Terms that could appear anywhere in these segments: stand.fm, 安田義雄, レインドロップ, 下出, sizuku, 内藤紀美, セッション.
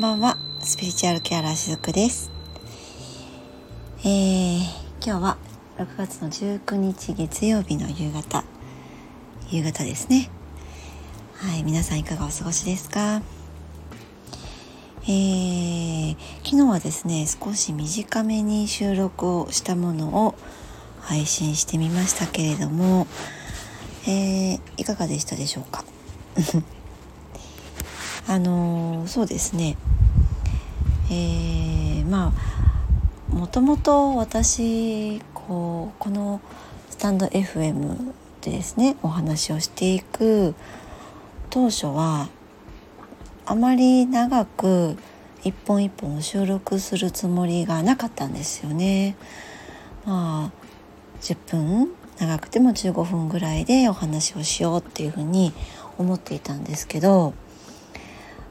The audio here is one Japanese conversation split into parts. んばんは、スピリチュアルケアラーしずくです。今日は6月の19日月曜日の夕方ですね。はい、皆さんいかがお過ごしですか？昨日はですね、少し短めに収録をしたものを配信してみましたけれども、いかがでしたでしょうか？そうですね、まあもともと私このスタンド FM でですねお話をしていく当初はあまり長く一本一本収録するつもりがなかったんですよね。まあ10分長くても15分ぐらいでお話をしようっていうふうに思っていたんですけど、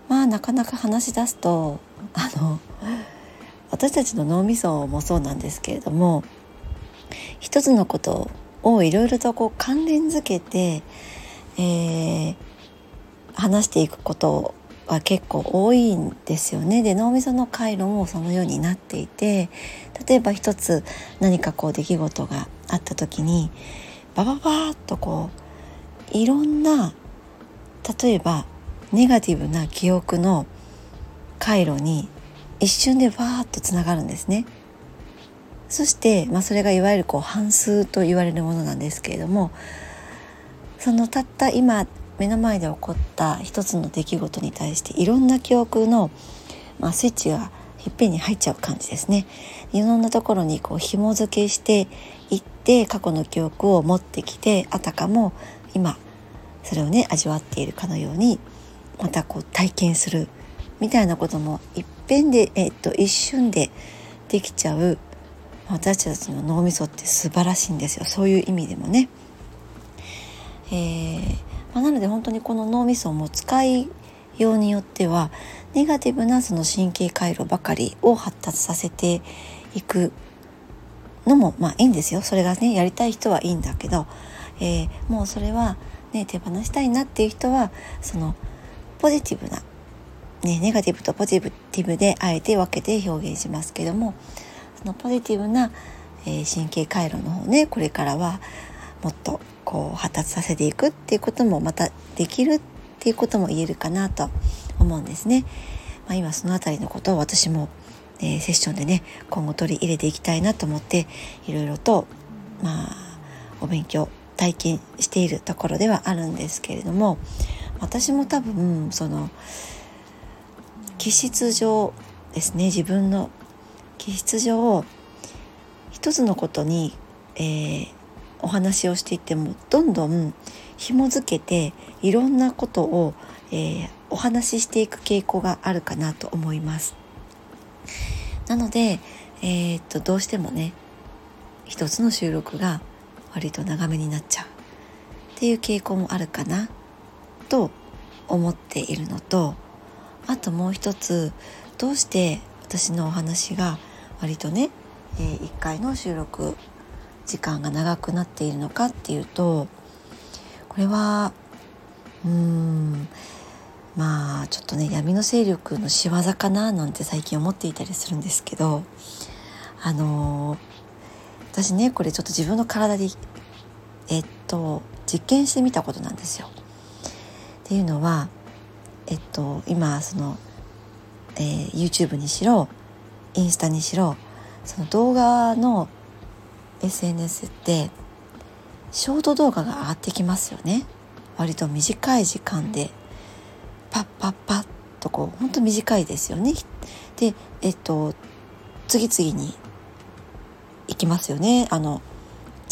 まあなかなか話し出すと私たちの脳みそもそうなんですけれども、一つのことをいろいろと関連づけて、話していくことは結構多いんですよね。で、脳みその回路もそのようになっていて、例えば一つ何か出来事があった時にバーッといろんな、例えばネガティブな記憶の回路に一瞬でバーッとつながるんですね。そして、それがいわゆる反数と言われるものなんですけれども、そのたった今目の前で起こった一つの出来事に対していろんな記憶の、スイッチがいっぺんに入っちゃう感じですね。いろんなところに紐付けしていって、過去の記憶を持ってきて、あたかも今それをね味わっているかのようにまた体験するみたいなことも一瞬でできちゃう。私たちの脳みそって素晴らしいんですよ、そういう意味でもね。なので本当にこの脳みそも使いようによってはネガティブなその神経回路ばかりを発達させていくのもいいんですよ。それがねやりたい人はいいんだけど、もうそれはね手放したいなっていう人はそのポジティブな、ネガティブとポジティブであえて分けて表現しますけども、そのポジティブな、神経回路の方ね、これからはもっと発達させていくっていうこともまたできるっていうことも言えるかなと思うんですね。今そのあたりのことを私も、セッションでね今後取り入れていきたいなと思っていろいろとお勉強体験しているところではあるんですけれども、私も多分その気質上ですね、自分の気質上一つのことに、お話をしていてもどんどん紐づけていろんなことを、お話ししていく傾向があるかなと思います。なので、どうしてもね一つの収録が割と長めになっちゃうっていう傾向もあるかなと思っているのと、あともう一つ、どうして私のお話が割とね、1回の収録時間が長くなっているのかっていうと、これはちょっとね闇の勢力の仕業かななんて最近思っていたりするんですけど、私ねこれちょっと自分の体で実験してみたことなんですよ。っていうのは、今その、YouTube にしろインスタにしろその動画の SNS ってショート動画が上がってきますよね。割と短い時間でパッとほんと短いですよね。で、次々に行きますよね。違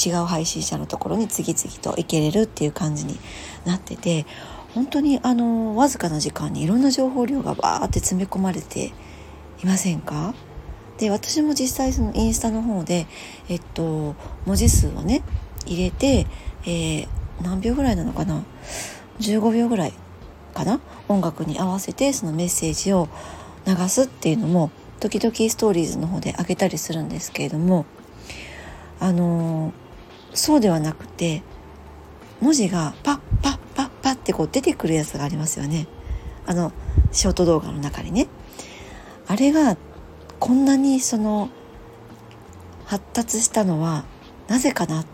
う配信者のところに次々と行けれるっていう感じになってて、本当にわずかな時間にいろんな情報量がバーって詰め込まれていませんか？で、私も実際そのインスタの方で、文字数をね入れて、何秒ぐらいなのかな、15秒ぐらいかな、音楽に合わせてそのメッセージを流すっていうのも時々ストーリーズの方で上げたりするんですけれども、そうではなくて文字がパッって出てくるやつがありますよね。ショート動画の中にね。あれがこんなにその発達したのはなぜかなっ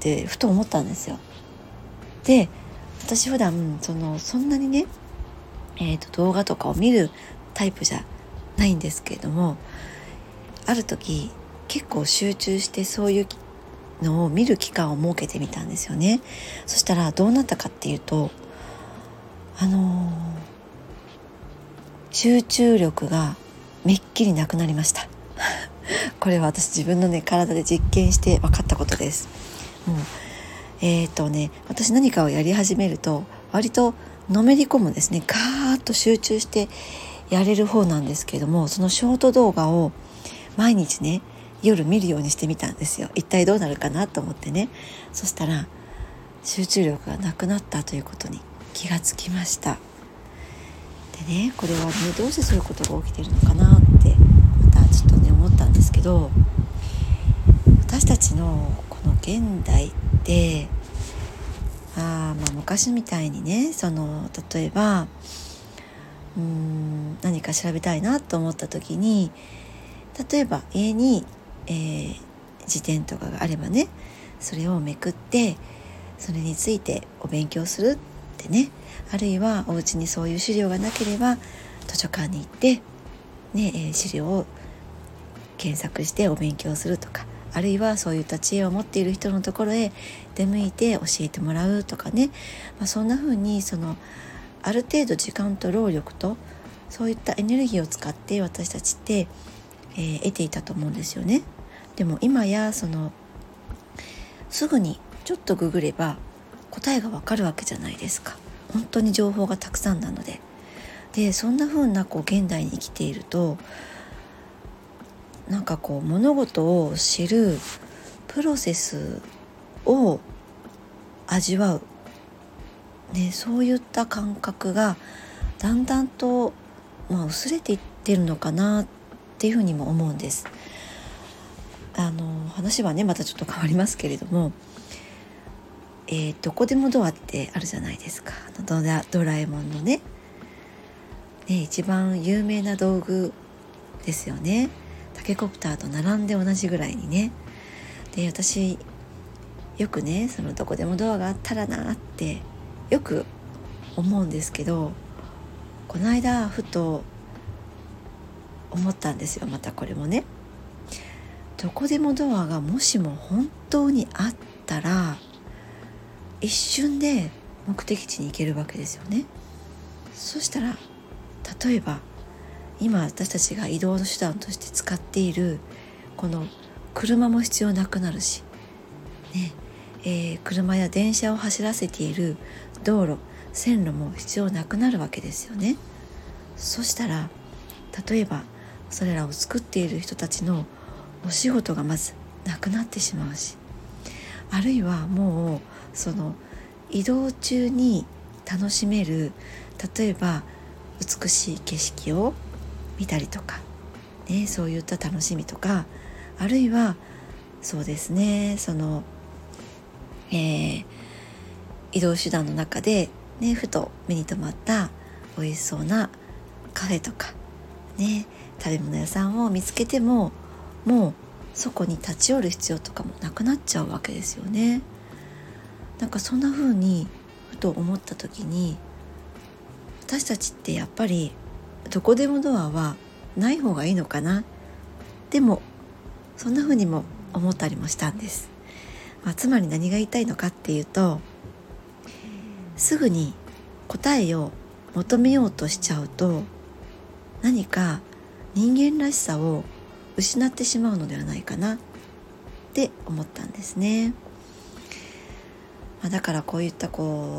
てふと思ったんですよ。で、私普段そんなにね、動画とかを見るタイプじゃないんですけれども、ある時結構集中してそういうのを見る期間を設けてみたんですよね。そしたらどうなったかっていうと、集中力がめっきりなくなりましたこれは私自分のね体で実験して分かったことです。私何かをやり始めると割とのめり込むんですね。ガーッと集中してやれる方なんですけれども、そのショート動画を毎日ね夜見るようにしてみたんですよ。一体どうなるかなと思ってね。そしたら集中力がなくなったということに気がつきました。でね、これはねどうしてそういうことが起きてるのかなってまたちょっとね思ったんですけど、私たちのこの現代って昔みたいにね、例えば何か調べたいなと思った時に、例えば家に、辞典とかがあればね、それをめくってそれについてお勉強するってね、あるいはお家にそういう資料がなければ図書館に行って、資料を検索してお勉強するとか、あるいはそういった知恵を持っている人のところへ出向いて教えてもらうとかね、そんな風にある程度時間と労力とそういったエネルギーを使って私たちって得ていたと思うんですよね。でも今やすぐにちょっとググれば答えがわかるわけじゃないですか。本当に情報がたくさんなので。で、そんな風な現代に生きていると、なんか物事を知るプロセスを味わう、そういった感覚がだんだんと、薄れていってるのかなっていうふうにも思うんです。話はねまたちょっと変わりますけれども、どこでもドアってあるじゃないですか。ドラえもんのね一番有名な道具ですよね。タケコプターと並んで同じぐらいにね。で、私よくねどこでもドアがあったらなってよく思うんですけど、この間ふと思ったんですよ。またこれもね、どこでもドアがもしも本当にあったら一瞬で目的地に行けるわけですよね。そしたら例えば今私たちが移動の手段として使っているこの車も必要なくなるし、車や電車を走らせている道路、線路も必要なくなるわけですよね。そしたら例えばそれらを作っている人たちのお仕事がまずなくなってしまうし、あるいはもう移動中に楽しめる例えば美しい景色を見たりとか、そういった楽しみとか、あるいはそうですね移動手段の中で、ふと目に留まった美味しそうなカフェとか食べ物屋さんを見つけても、もうそこに立ち寄る必要とかもなくなっちゃうわけですよね。なんかそんな風にふと思った時に、私たちってやっぱりどこでもドアはない方がいいのかな、でもそんな風にも思ったりもしたんです。つまり何が言いたいのかっていうと、すぐに答えを求めようとしちゃうと何か人間らしさを失ってしまうのではないかなって思ったんですね。だからこういった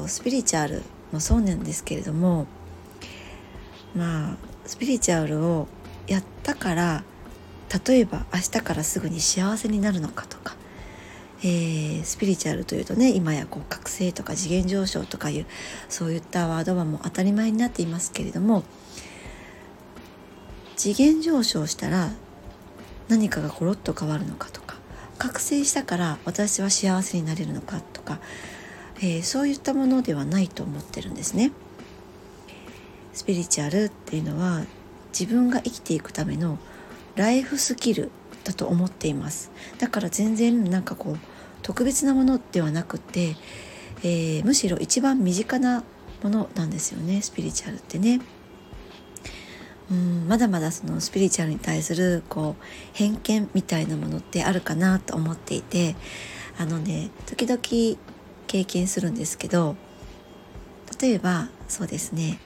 スピリチュアルもそうなんですけれども、スピリチュアルをやったから例えば明日からすぐに幸せになるのかとか、スピリチュアルというとね、今や覚醒とか次元上昇とかいうそういったワードはもう当たり前になっていますけれども、次元上昇したら何かがコロッと変わるのかとか、覚醒したから私は幸せになれるのかとか、そういったものではないと思ってるんですね。スピリチュアルっていうのは自分が生きていくためのライフスキルだと思っています。だから全然なんかこう特別なものではなくて、むしろ一番身近なものなんですよね、スピリチュアルってね。まだまだそのスピリチュアルに対するこう偏見みたいなものってあるかなと思っていて、時々経験するんですけど、例えばそうですね、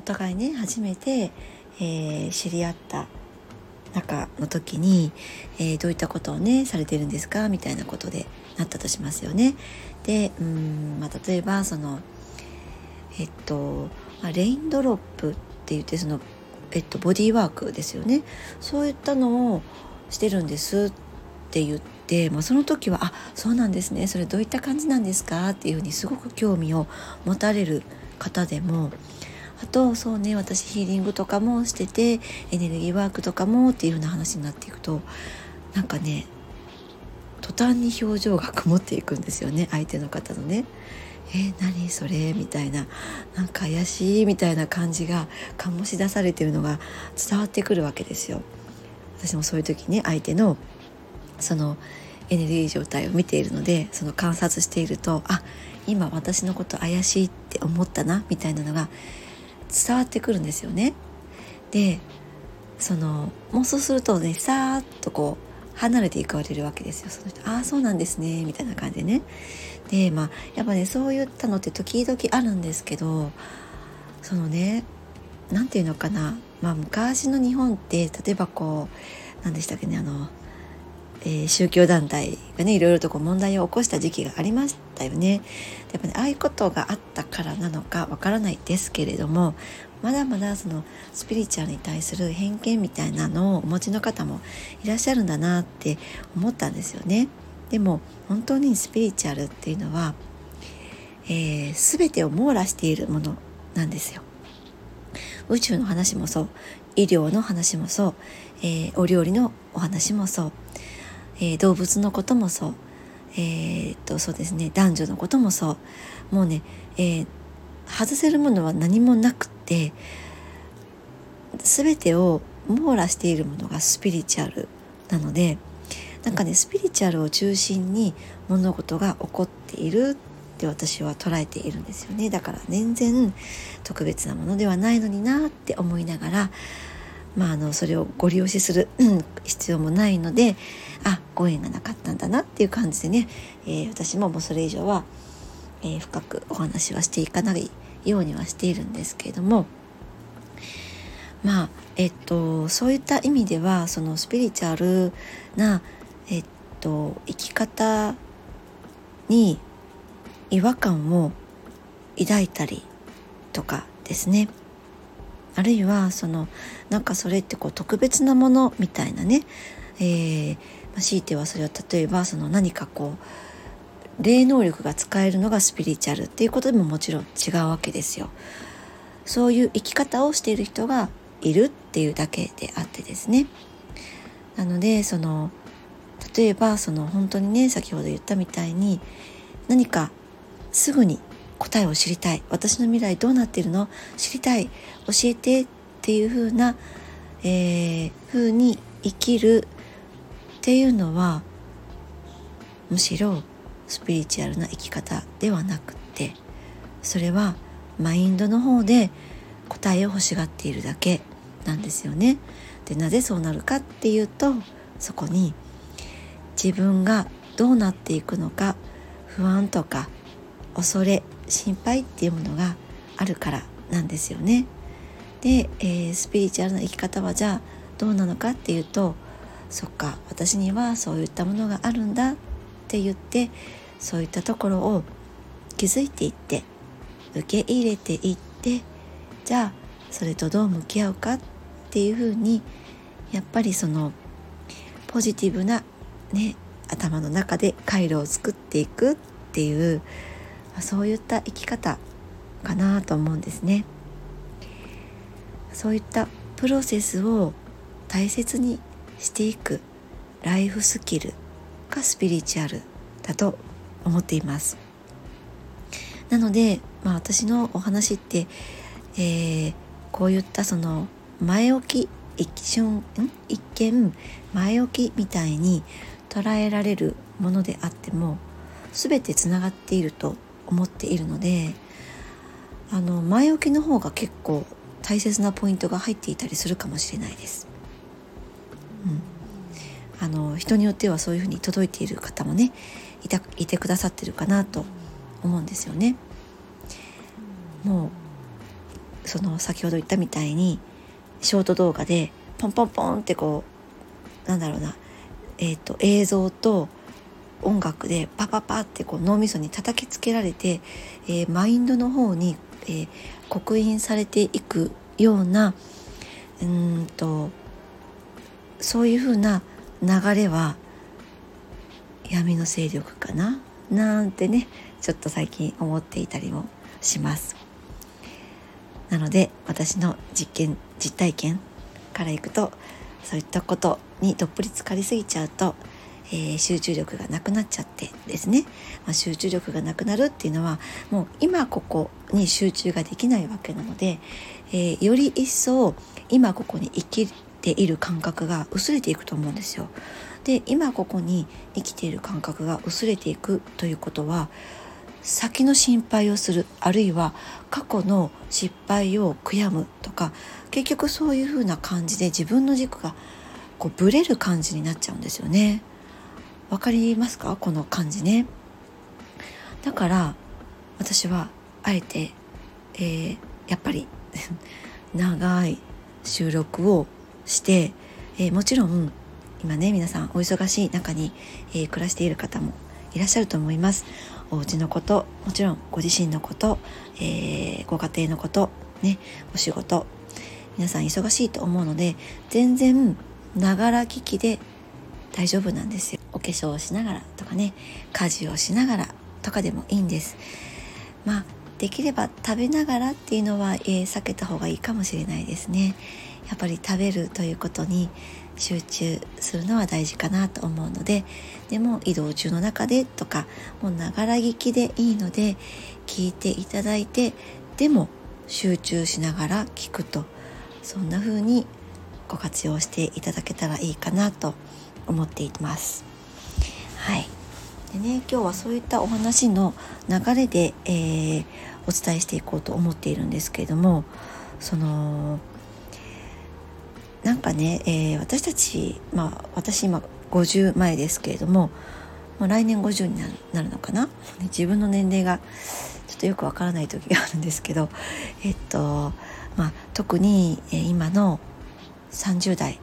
お互いね初めて、知り合った中の時に、どういったことをねされてるんですかみたいなことでなったとしますよね。で、例えばそのレインドロップって言ってそのボディーワークですよね。そういったのをしてるんですって言って、その時はあ、そうなんですね、それどういった感じなんですかっていうふうにすごく興味を持たれる方でも、あとそうね、私ヒーリングとかもしててエネルギーワークとかもっていうふうな話になっていくと、なんかね途端に表情が曇っていくんですよね、相手の方のね。何それみたいな、なんか怪しいみたいな感じが醸し出されているのが伝わってくるわけですよ。私もそういう時ね、相手のそのエネルギー状態を見ているので、その観察していると、あ、今私のこと怪しいって思ったなみたいなのが伝わってくるんですよね。で、もうそうするとね、さーっとこう離れていかれるわけですよ、その人。ああ、そうなんですねみたいな感じでね。で、やっぱねそういったのって時々あるんですけど、そのね、なんていうのかな、昔の日本って例えばこう何でしたっけね、宗教団体がねいろいろとこう問題を起こした時期がありましたよね。やっぱね、ああいうことがあったからなのかわからないですけれども、まだまだそのスピリチュアルに対する偏見みたいなのをお持ちの方もいらっしゃるんだなって思ったんですよね。でも本当にスピリチュアルっていうのは、全てを網羅しているものなんですよ。宇宙の話もそう、医療の話もそう、お料理のお話もそう、動物のこともそう、そうですね、男女のこともそう、もうね、外せるものは何もなくて、全てを網羅しているものがスピリチュアルなので、なんかねスピリチュアルを中心に物事が起こっているって私は捉えているんですよね。だから全然特別なものではないのになって思いながら、それをご利用しする必要もないので、あ、ご縁がなかったんだなっていう感じでね、私ももうそれ以上は深くお話はしていかないようにはしているんですけれども、そういった意味ではそのスピリチュアルな、生き方に違和感を抱いたりとかですね、あるいはなんかそれってこう特別なものみたいなね、強いてはそれは例えば何かこう霊能力が使えるのがスピリチュアルっていうことでももちろん違うわけですよ。そういう生き方をしている人がいるっていうだけであってですね。なので例えば本当にね、先ほど言ったみたいに、何かすぐに答えを知りたい、私の未来どうなってるの知りたい、教えてっていう風な、風に生きるっていうのは、むしろスピリチュアルな生き方ではなくて、それはマインドの方で答えを欲しがっているだけなんですよね。で、なぜそうなるかっていうと、そこに自分がどうなっていくのか、不安とか恐れ、心配っていうものがあるからなんですよね。で、スピリチュアルな生き方はじゃあどうなのかっていうと、そっか、私にはそういったものがあるんだって言って、そういったところを気づいていって、受け入れていって、じゃあそれとどう向き合うかっていうふうに、やっぱりポジティブなね頭の中で回路を作っていくっていう、そういった生き方かなと思うんですね。そういったプロセスを大切にしていくライフスキルがスピリチュアルだと思っています。なので、私のお話って、こういった前置き一見前置きみたいに捉えられるものであっても全てつながっていると思っているので、前置きの方が結構大切なポイントが入っていたりするかもしれないです、人によってはそういうふうに届いている方もねいてくださってるかなと思うんですよね。もうその先ほど言ったみたいにショート動画でポンポンポンってこう映像と音楽でパパパってこう脳みそに叩きつけられて、マインドの方に、刻印されていくようなそういうふうな流れは闇の勢力かななんてねちょっと最近思っていたりもします。なので私の実体験からいくと、そういったことにどっぷり浸かりすぎちゃうと、集中力がなくなっちゃってですね、集中力がなくなるっていうのはもう今ここに集中ができないわけなので、より一層今ここに生きている感覚が薄れていくと思うんですよ。で、今ここに生きている感覚が薄れていくということは、先の心配をする、あるいは過去の失敗を悔やむとか、結局そういうふうな感じで自分の軸がこうブレる感じになっちゃうんですよね。わかりますか、この感じね。だから私はあえて、やっぱり長い収録をして、もちろん今ね皆さんお忙しい中に、暮らしている方もいらっしゃると思います。お家のこと、もちろんご自身のこと、ご家庭のこと、ね、お仕事、皆さん忙しいと思うので、全然ながら聞きで大丈夫なんですよ。お化粧をしながらとかね、家事をしながらとかでもいいんです。できれば食べながらっていうのは、避けた方がいいかもしれないですね。やっぱり食べるということに集中するのは大事かなと思うので、でも移動中の中でとか、もうながら聞きでいいので聞いていただいて、でも集中しながら聞くと、そんな風にご活用していただけたらいいかなと思っています。はい。でね、今日はそういったお話の流れで、お伝えしていこうと思っているんですけれども、私たち、私今50前ですけれども、来年50になるのかな。自分の年齢がちょっとよくわからない時があるんですけど、特に今の30代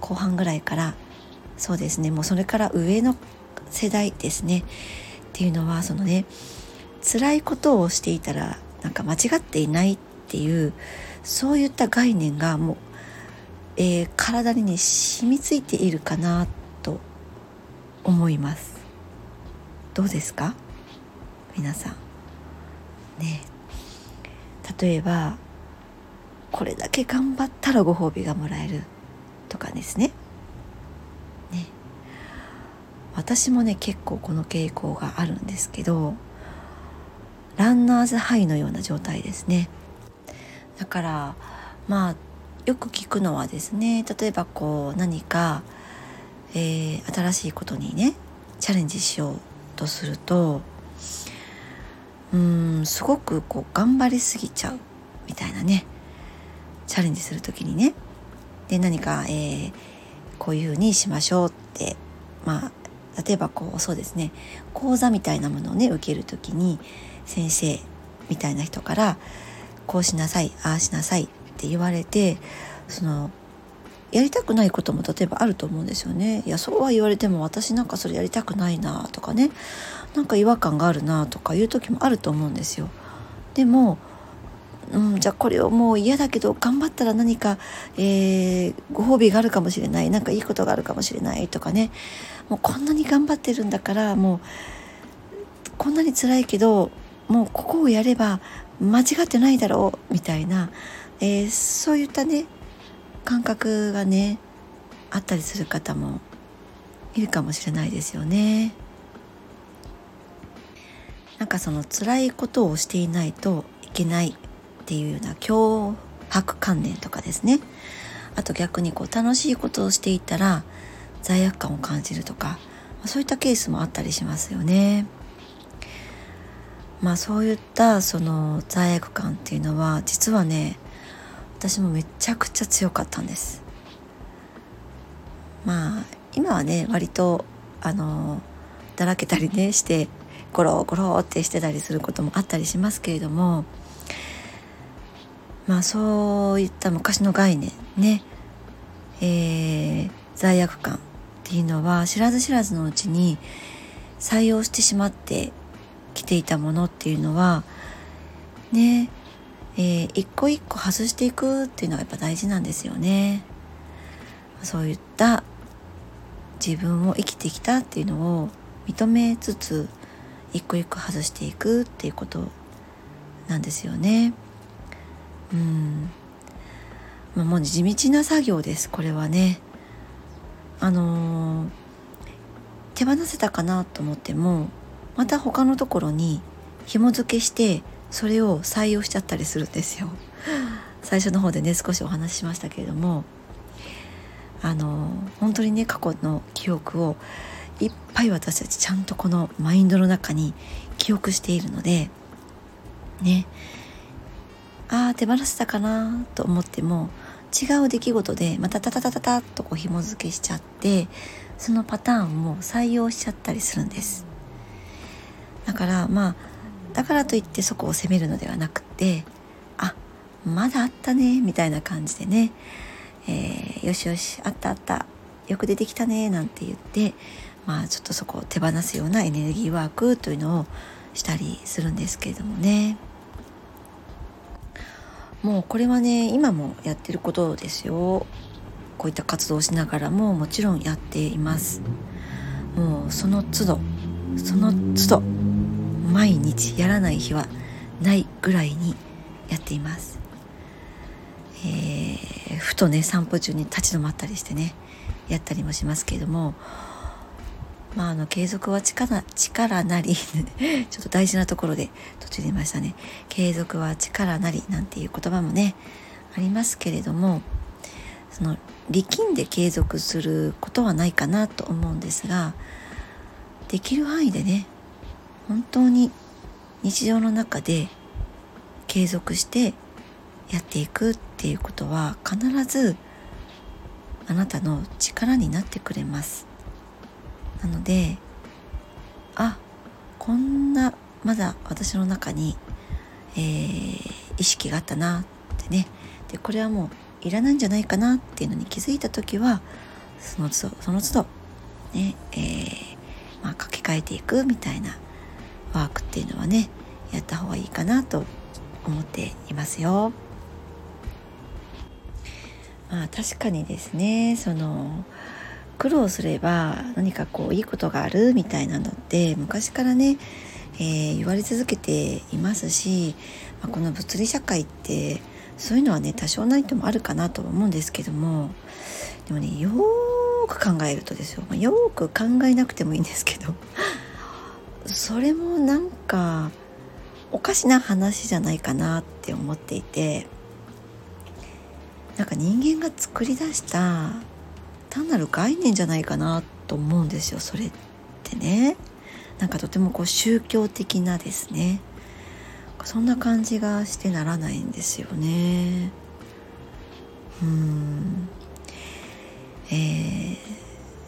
後半ぐらいから、そうですね、もうそれから上の世代ですねっていうのは、辛いことをしていたらなんか間違っていないっていう、そういった概念がもう、体に染みついているかなと思います。どうですか皆さんね。例えばこれだけ頑張ったらご褒美がもらえるとかですね。私もね結構この傾向があるんですけど、ランナーズハイのような状態ですね。だからよく聞くのはですね、例えばこう何か、新しいことにねチャレンジしようとすると、すごくこう頑張りすぎちゃうみたいなね、チャレンジするときにね、で何か、こういうふうにしましょうって例えば講座みたいなものをね受けるときに、先生みたいな人からこうしなさいああしなさいって言われて、やりたくないことも例えばあると思うんですよね。いや、そうは言われても私なんかそれやりたくないなとかね、なんか違和感があるなとかいう時もあると思うんですよ。でも、じゃあこれをもう嫌だけど頑張ったら何か、ご褒美があるかもしれない、なんかいいことがあるかもしれないとかね、もうこんなに頑張ってるんだから、もうこんなに辛いけどもうここをやれば間違ってないだろうみたいな、そういったね感覚がねあったりする方もいるかもしれないですよね。辛いことをしていないといけないっていうような強白観念とかですね。あと逆にこう楽しいことをしていたら罪悪感を感じるとか、そういったケースもあったりしますよね。そういったその罪悪感っていうのは実はね、私もめちゃくちゃ強かったんです。今はね割とだらけたりねしてゴロゴロってしてたりすることもあったりしますけれども、そういった昔の概念ね、罪悪感っていうのは知らず知らずのうちに採用してしまってきていたものっていうのはね、一個一個外していくっていうのがやっぱ大事なんですよね。そういった自分を生きてきたっていうのを認めつつ一個一個外していくっていうことなんですよね。もう地道な作業です、これはね。手放せたかなと思ってもまた他のところに紐付けしてそれを採用しちゃったりするんですよ。最初の方でね少しお話ししましたけれども、本当にね過去の記憶をいっぱい私たちちゃんとこのマインドの中に記憶しているのでね、手放せたかなと思っても違う出来事でまたタタッとこう紐付けしちゃって、そのパターンも採用しちゃったりするんです。だからだからといってそこを責めるのではなくて、まだあったねみたいな感じでね、よしあったよく出てきたねなんて言って、ちょっとそこを手放すようなエネルギーワークというのをしたりするんですけれどもね。もうこれはね今もやってることですよ。こういった活動をしながらももちろんやっています。もうその都度毎日やらない日はないぐらいにやっています。ふとね散歩中に立ち止まったりしてねやったりもしますけれども、継続は力なりちょっと大事なところで途中でいましたね。継続は力なりなんていう言葉もねありますけれども、その力んで継続することはないかなと思うんですが、できる範囲でね本当に日常の中で継続してやっていくっていうことは必ずあなたの力になってくれます。なのでこんなまだ私の中に、意識があったなってね、でこれはもういらないんじゃないかなっていうのに気づいた時はその都度ね、書き換えていくみたいなワークっていうのはねやった方がいいかなと思っていますよ。確かにですね、その苦労すれば何かこういいことがあるみたいなのって昔からね、言われ続けていますし、この物理社会ってそういうのはね多少なりともあるかなと思うんですけども、でもねよく考えるとですよ、よく考えなくてもいいんですけどそれもなんかおかしな話じゃないかなって思っていて、なんか人間が作り出した単なる概念じゃないかなと思うんですよ。それってねなんかとてもこう宗教的なですね、そんな感じがしてならないんですよね。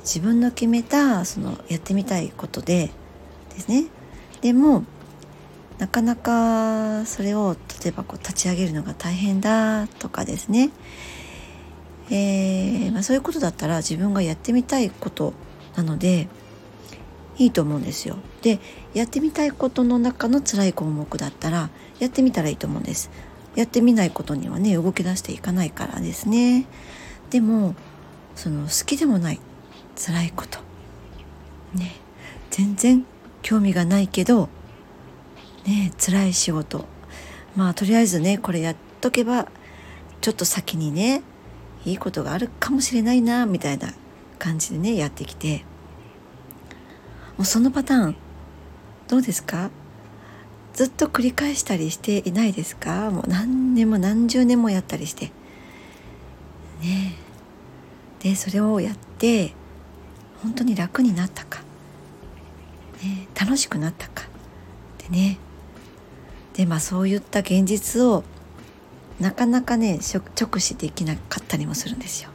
自分の決めたそのやってみたいことでですね、でもなかなかそれを例えばこう立ち上げるのが大変だとかですね、そういうことだったら自分がやってみたいことなのでいいと思うんですよ。でやってみたいことの中の辛い項目だったらやってみたらいいと思うんです。やってみないことにはね動き出していかないからですね。でもその好きでもない辛いことね、全然興味がないけどね辛い仕事、とりあえずねこれやっとけばちょっと先にねいいことがあるかもしれないなみたいな感じでねやってきて、もうそのパターンどうですか？ずっと繰り返したりしていないですか？もう何年も何十年もやったりしてね。でそれをやって本当に楽になったか、ね、楽しくなったかでね。でまあそういった現実をなかなかね直視できなかったりもするんですよ。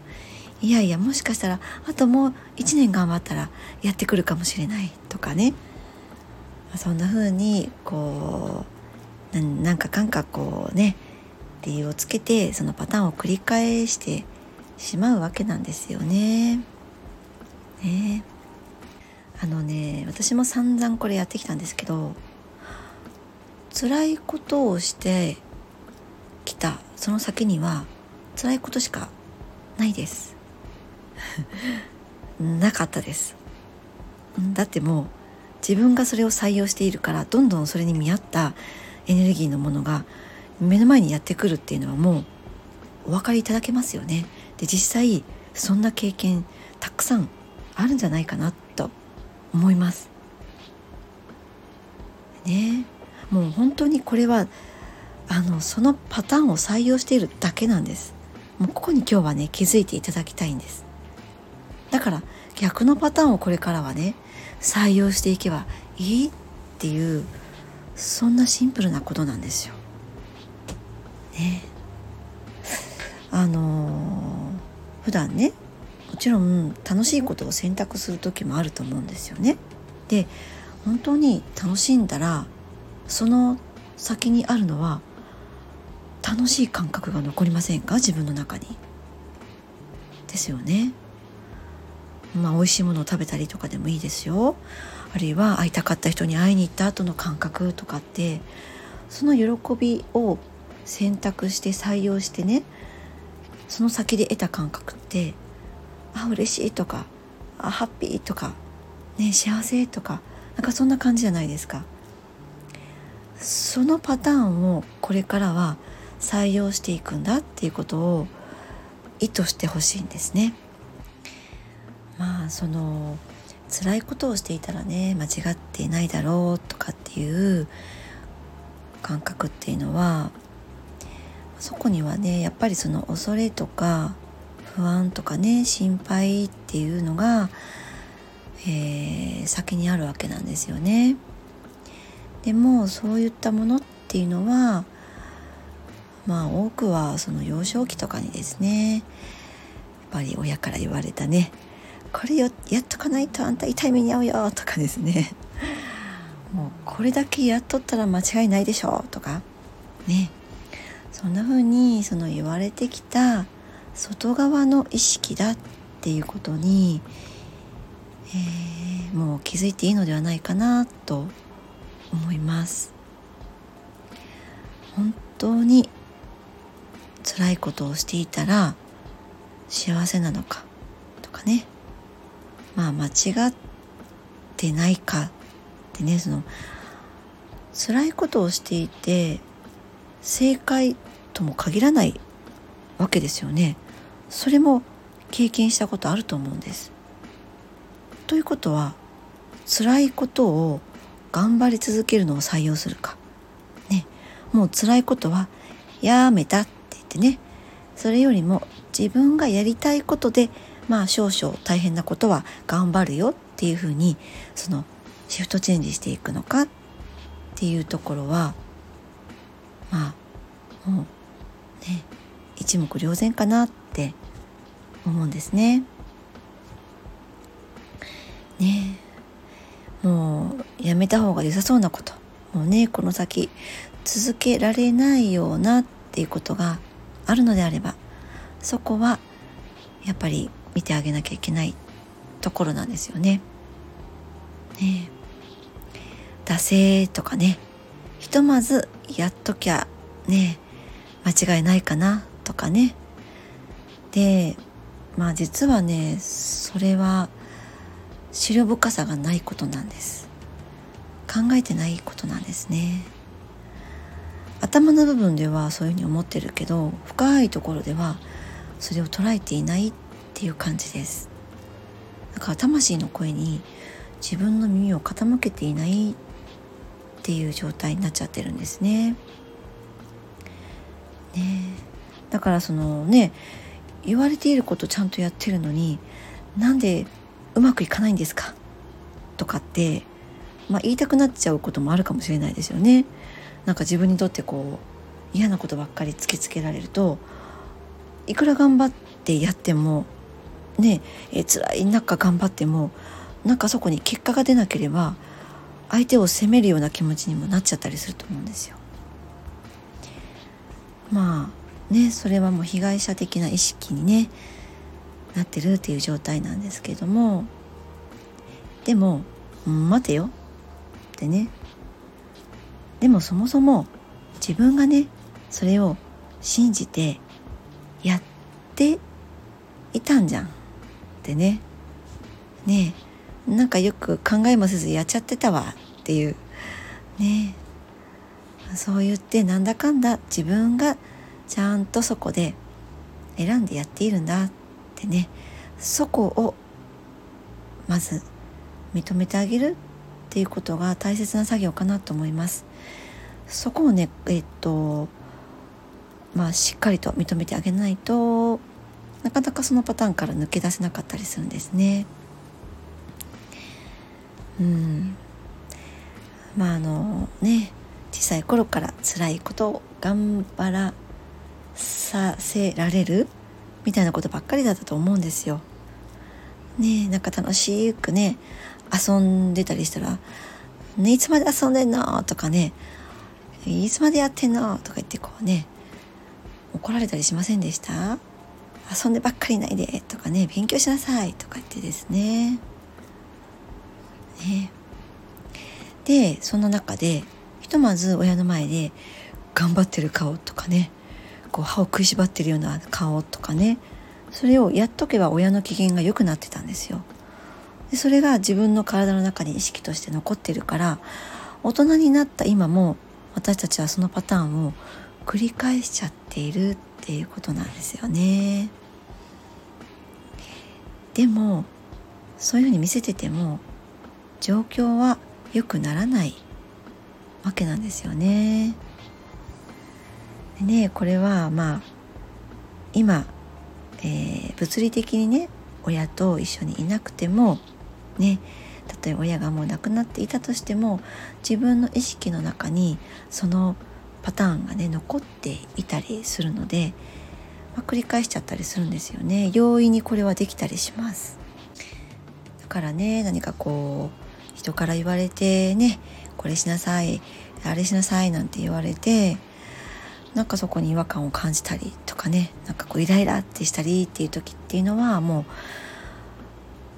いやいやもしかしたらあともう1年頑張ったらやってくるかもしれないとかね、そんな風にこうなんか感覚をね理由をつけてそのパターンを繰り返してしまうわけなんですよね。ね、私も散々これやってきたんですけど、辛いことをしてきたその先には辛いことしかないですなかったです。だってもう自分がそれを採用しているから、どんどんそれに見合ったエネルギーのものが目の前にやってくるっていうのはもうお分かりいただけますよね。で実際そんな経験たくさんあるんじゃないかなと思いますね。もう本当にこれはそのパターンを採用しているだけなんです。もうここに今日はね気づいていただきたいんです。だから逆のパターンをこれからはね採用していけばいいっていう、そんなシンプルなことなんですよね。普段ねもちろん楽しいことを選択する時もあると思うんですよね。で本当に楽しんだらその先にあるのは楽しい感覚が残りませんか？自分の中にですよね。まあ美味しいものを食べたりとかでもいいですよ。あるいは会いたかった人に会いに行った後の感覚とかって、その喜びを選択して採用してね、その先で得た感覚って、あ嬉しいとか、あハッピーとかね、幸せとか、なんかそんな感じじゃないですか。そのパターンをこれからは採用していくんだっていうことを意図してほしいんですね。まあその辛いことをしていたらね間違っていないだろうとかっていう感覚っていうのは、そこにはねやっぱりその恐れとか不安とかね心配っていうのが、先にあるわけなんですよね。でもそういったものっていうのはまあ多くはその幼少期とかにですね、やっぱり親から言われたね、これやっとかないとあんた痛い目に遭うよとかですね、もうこれだけやっとったら間違いないでしょとかね、そんな風にその言われてきた外側の意識だっていうことに、もう気づいていいのではないかなと思います。本当に辛いことをしていたら幸せなのかとかね、まあ間違ってないかってね、その辛いことをしていて正解とも限らないわけですよね。それも経験したことあると思うんです。ということは辛いことを頑張り続けるのを採用するかね、もう辛いことはやめたって言ってね、それよりも自分がやりたいことで、まあ少々大変なことは頑張るよっていうふうにそのシフトチェンジしていくのかっていうところは、まあもうね一目瞭然かなって思うんですね。ねえ、もうやめた方が良さそうなこと、もうねこの先続けられないようなっていうことがあるのであれば、そこはやっぱり見てあげなきゃいけないところなんですよね。ねえ、惰性とかね、ひとまずやっときゃね間違いないかなとかね。でまあ実はねそれは思慮深さがないことなんです。考えてないことなんですね。頭の部分ではそういうふうに思ってるけど、深いところではそれを捉えていないっていう感じです。だから魂の声に自分の耳を傾けていないっっていう状態になっちゃってるんですね。だからそのね、言われていることちゃんとやってるのになんでうまくいかないんですかとかって、言いたくなっちゃうこともあるかもしれないですよね。なんか自分にとってこう嫌なことばっかり突きつけられると、いくら頑張ってやってもね、辛い中頑張ってもなんかそこに結果が出なければ相手を責めるような気持ちにもなっちゃったりすると思うんですよ。それはもう被害者的な意識に、なってるっていう状態なんですけども、でも待てよってね、でもそもそも自分がねそれを信じてやっていたんじゃんってねなんかよく考えもせずやっちゃってたわっていうね、そう言ってなんだかんだ自分がちゃんとそこで選んでやっているんだってね、そこをまず認めてあげるっていうことが大切な作業かなと思います。そこをね、しっかりと認めてあげないとなかなかそのパターンから抜け出せなかったりするんですね。小さい頃から辛いことを頑張らさせられるみたいなことばっかりだったと思うんですよ。なんか楽しく遊んでたりしたら、いつまで遊んでんのとかいつまでやってんのとか言ってこう怒られたりしませんでした？遊んでばっかりいないでとか勉強しなさいとか言ってですね。でその中でひとまず親の前で頑張ってる顔とかこう歯を食いしばってるような顔とかそれをやっとけば親の機嫌が良くなってたんですよ。でそれが自分の体の中に意識として残ってるから、大人になった今も私たちはそのパターンを繰り返しちゃっているっていうことなんですよね。でもそういうふうに見せてても状況は良くならないわけなんですよね。でこれは今、物理的に親と一緒にいなくてもたとえ親がもう亡くなっていたとしても、自分の意識の中にそのパターンが残っていたりするので、繰り返しちゃったりするんですよね。容易にこれはできたりします。だから何かこう人から言われてこれしなさいあれしなさいなんて言われて、なんかそこに違和感を感じたりとかなんかこうイライラってしたりっていう時っていうのは、もう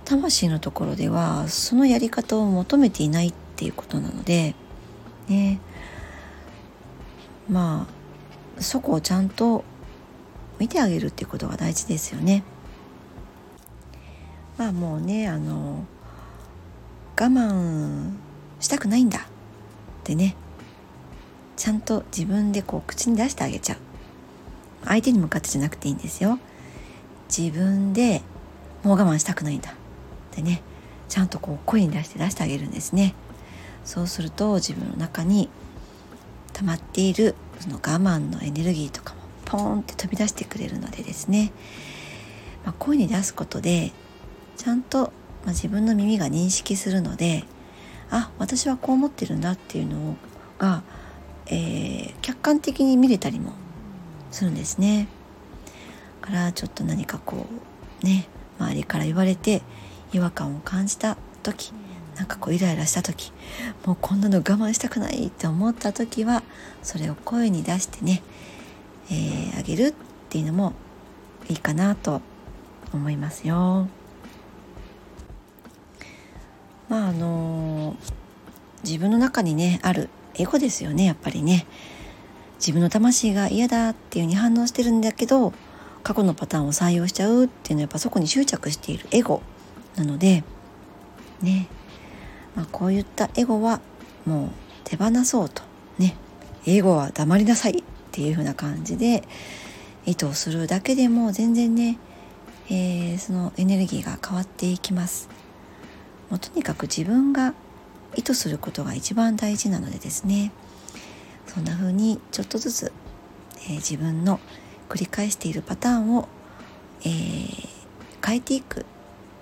魂のところではそのやり方を求めていないっていうことなのでそこをちゃんと見てあげるっていうことが大事ですよね。もう我慢したくないんだってちゃんと自分でこう口に出してあげちゃう。相手に向かってじゃなくていいんですよ。自分でもう我慢したくないんだってちゃんとこう声に出してあげるんですね。そうすると自分の中に溜まっているその我慢のエネルギーとかもポーンって飛び出してくれるのでですね、声に出すことでちゃんと、自分の耳が認識するので、私はこう思ってるんだっていうのが客観的に見れたりもするんですね。だからちょっと何かこう周りから言われて違和感を感じた時、なんかこうイライラした時、もうこんなの我慢したくないって思った時はそれを声に出してあげるっていうのもいいかなと思いますよ。自分の中にあるエゴですよね。やっぱり自分の魂が嫌だっていうに反応してるんだけど、過去のパターンを採用しちゃうっていうのはやっぱそこに執着しているエゴなのでこういったエゴはもう手放そうとエゴは黙りなさいっていう風な感じで意図をするだけでも全然そのエネルギーが変わっていきます。もうとにかく自分が意図することが一番大事なのでですね、そんな風にちょっとずつ、自分の繰り返しているパターンを、変えていくっ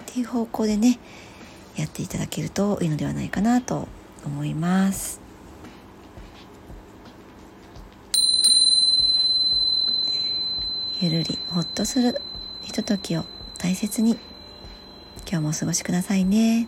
ていう方向でね、やっていただけるといいのではないかなと思います。ゆるりほっとするひとときを大切に今日もお過ごしくださいね。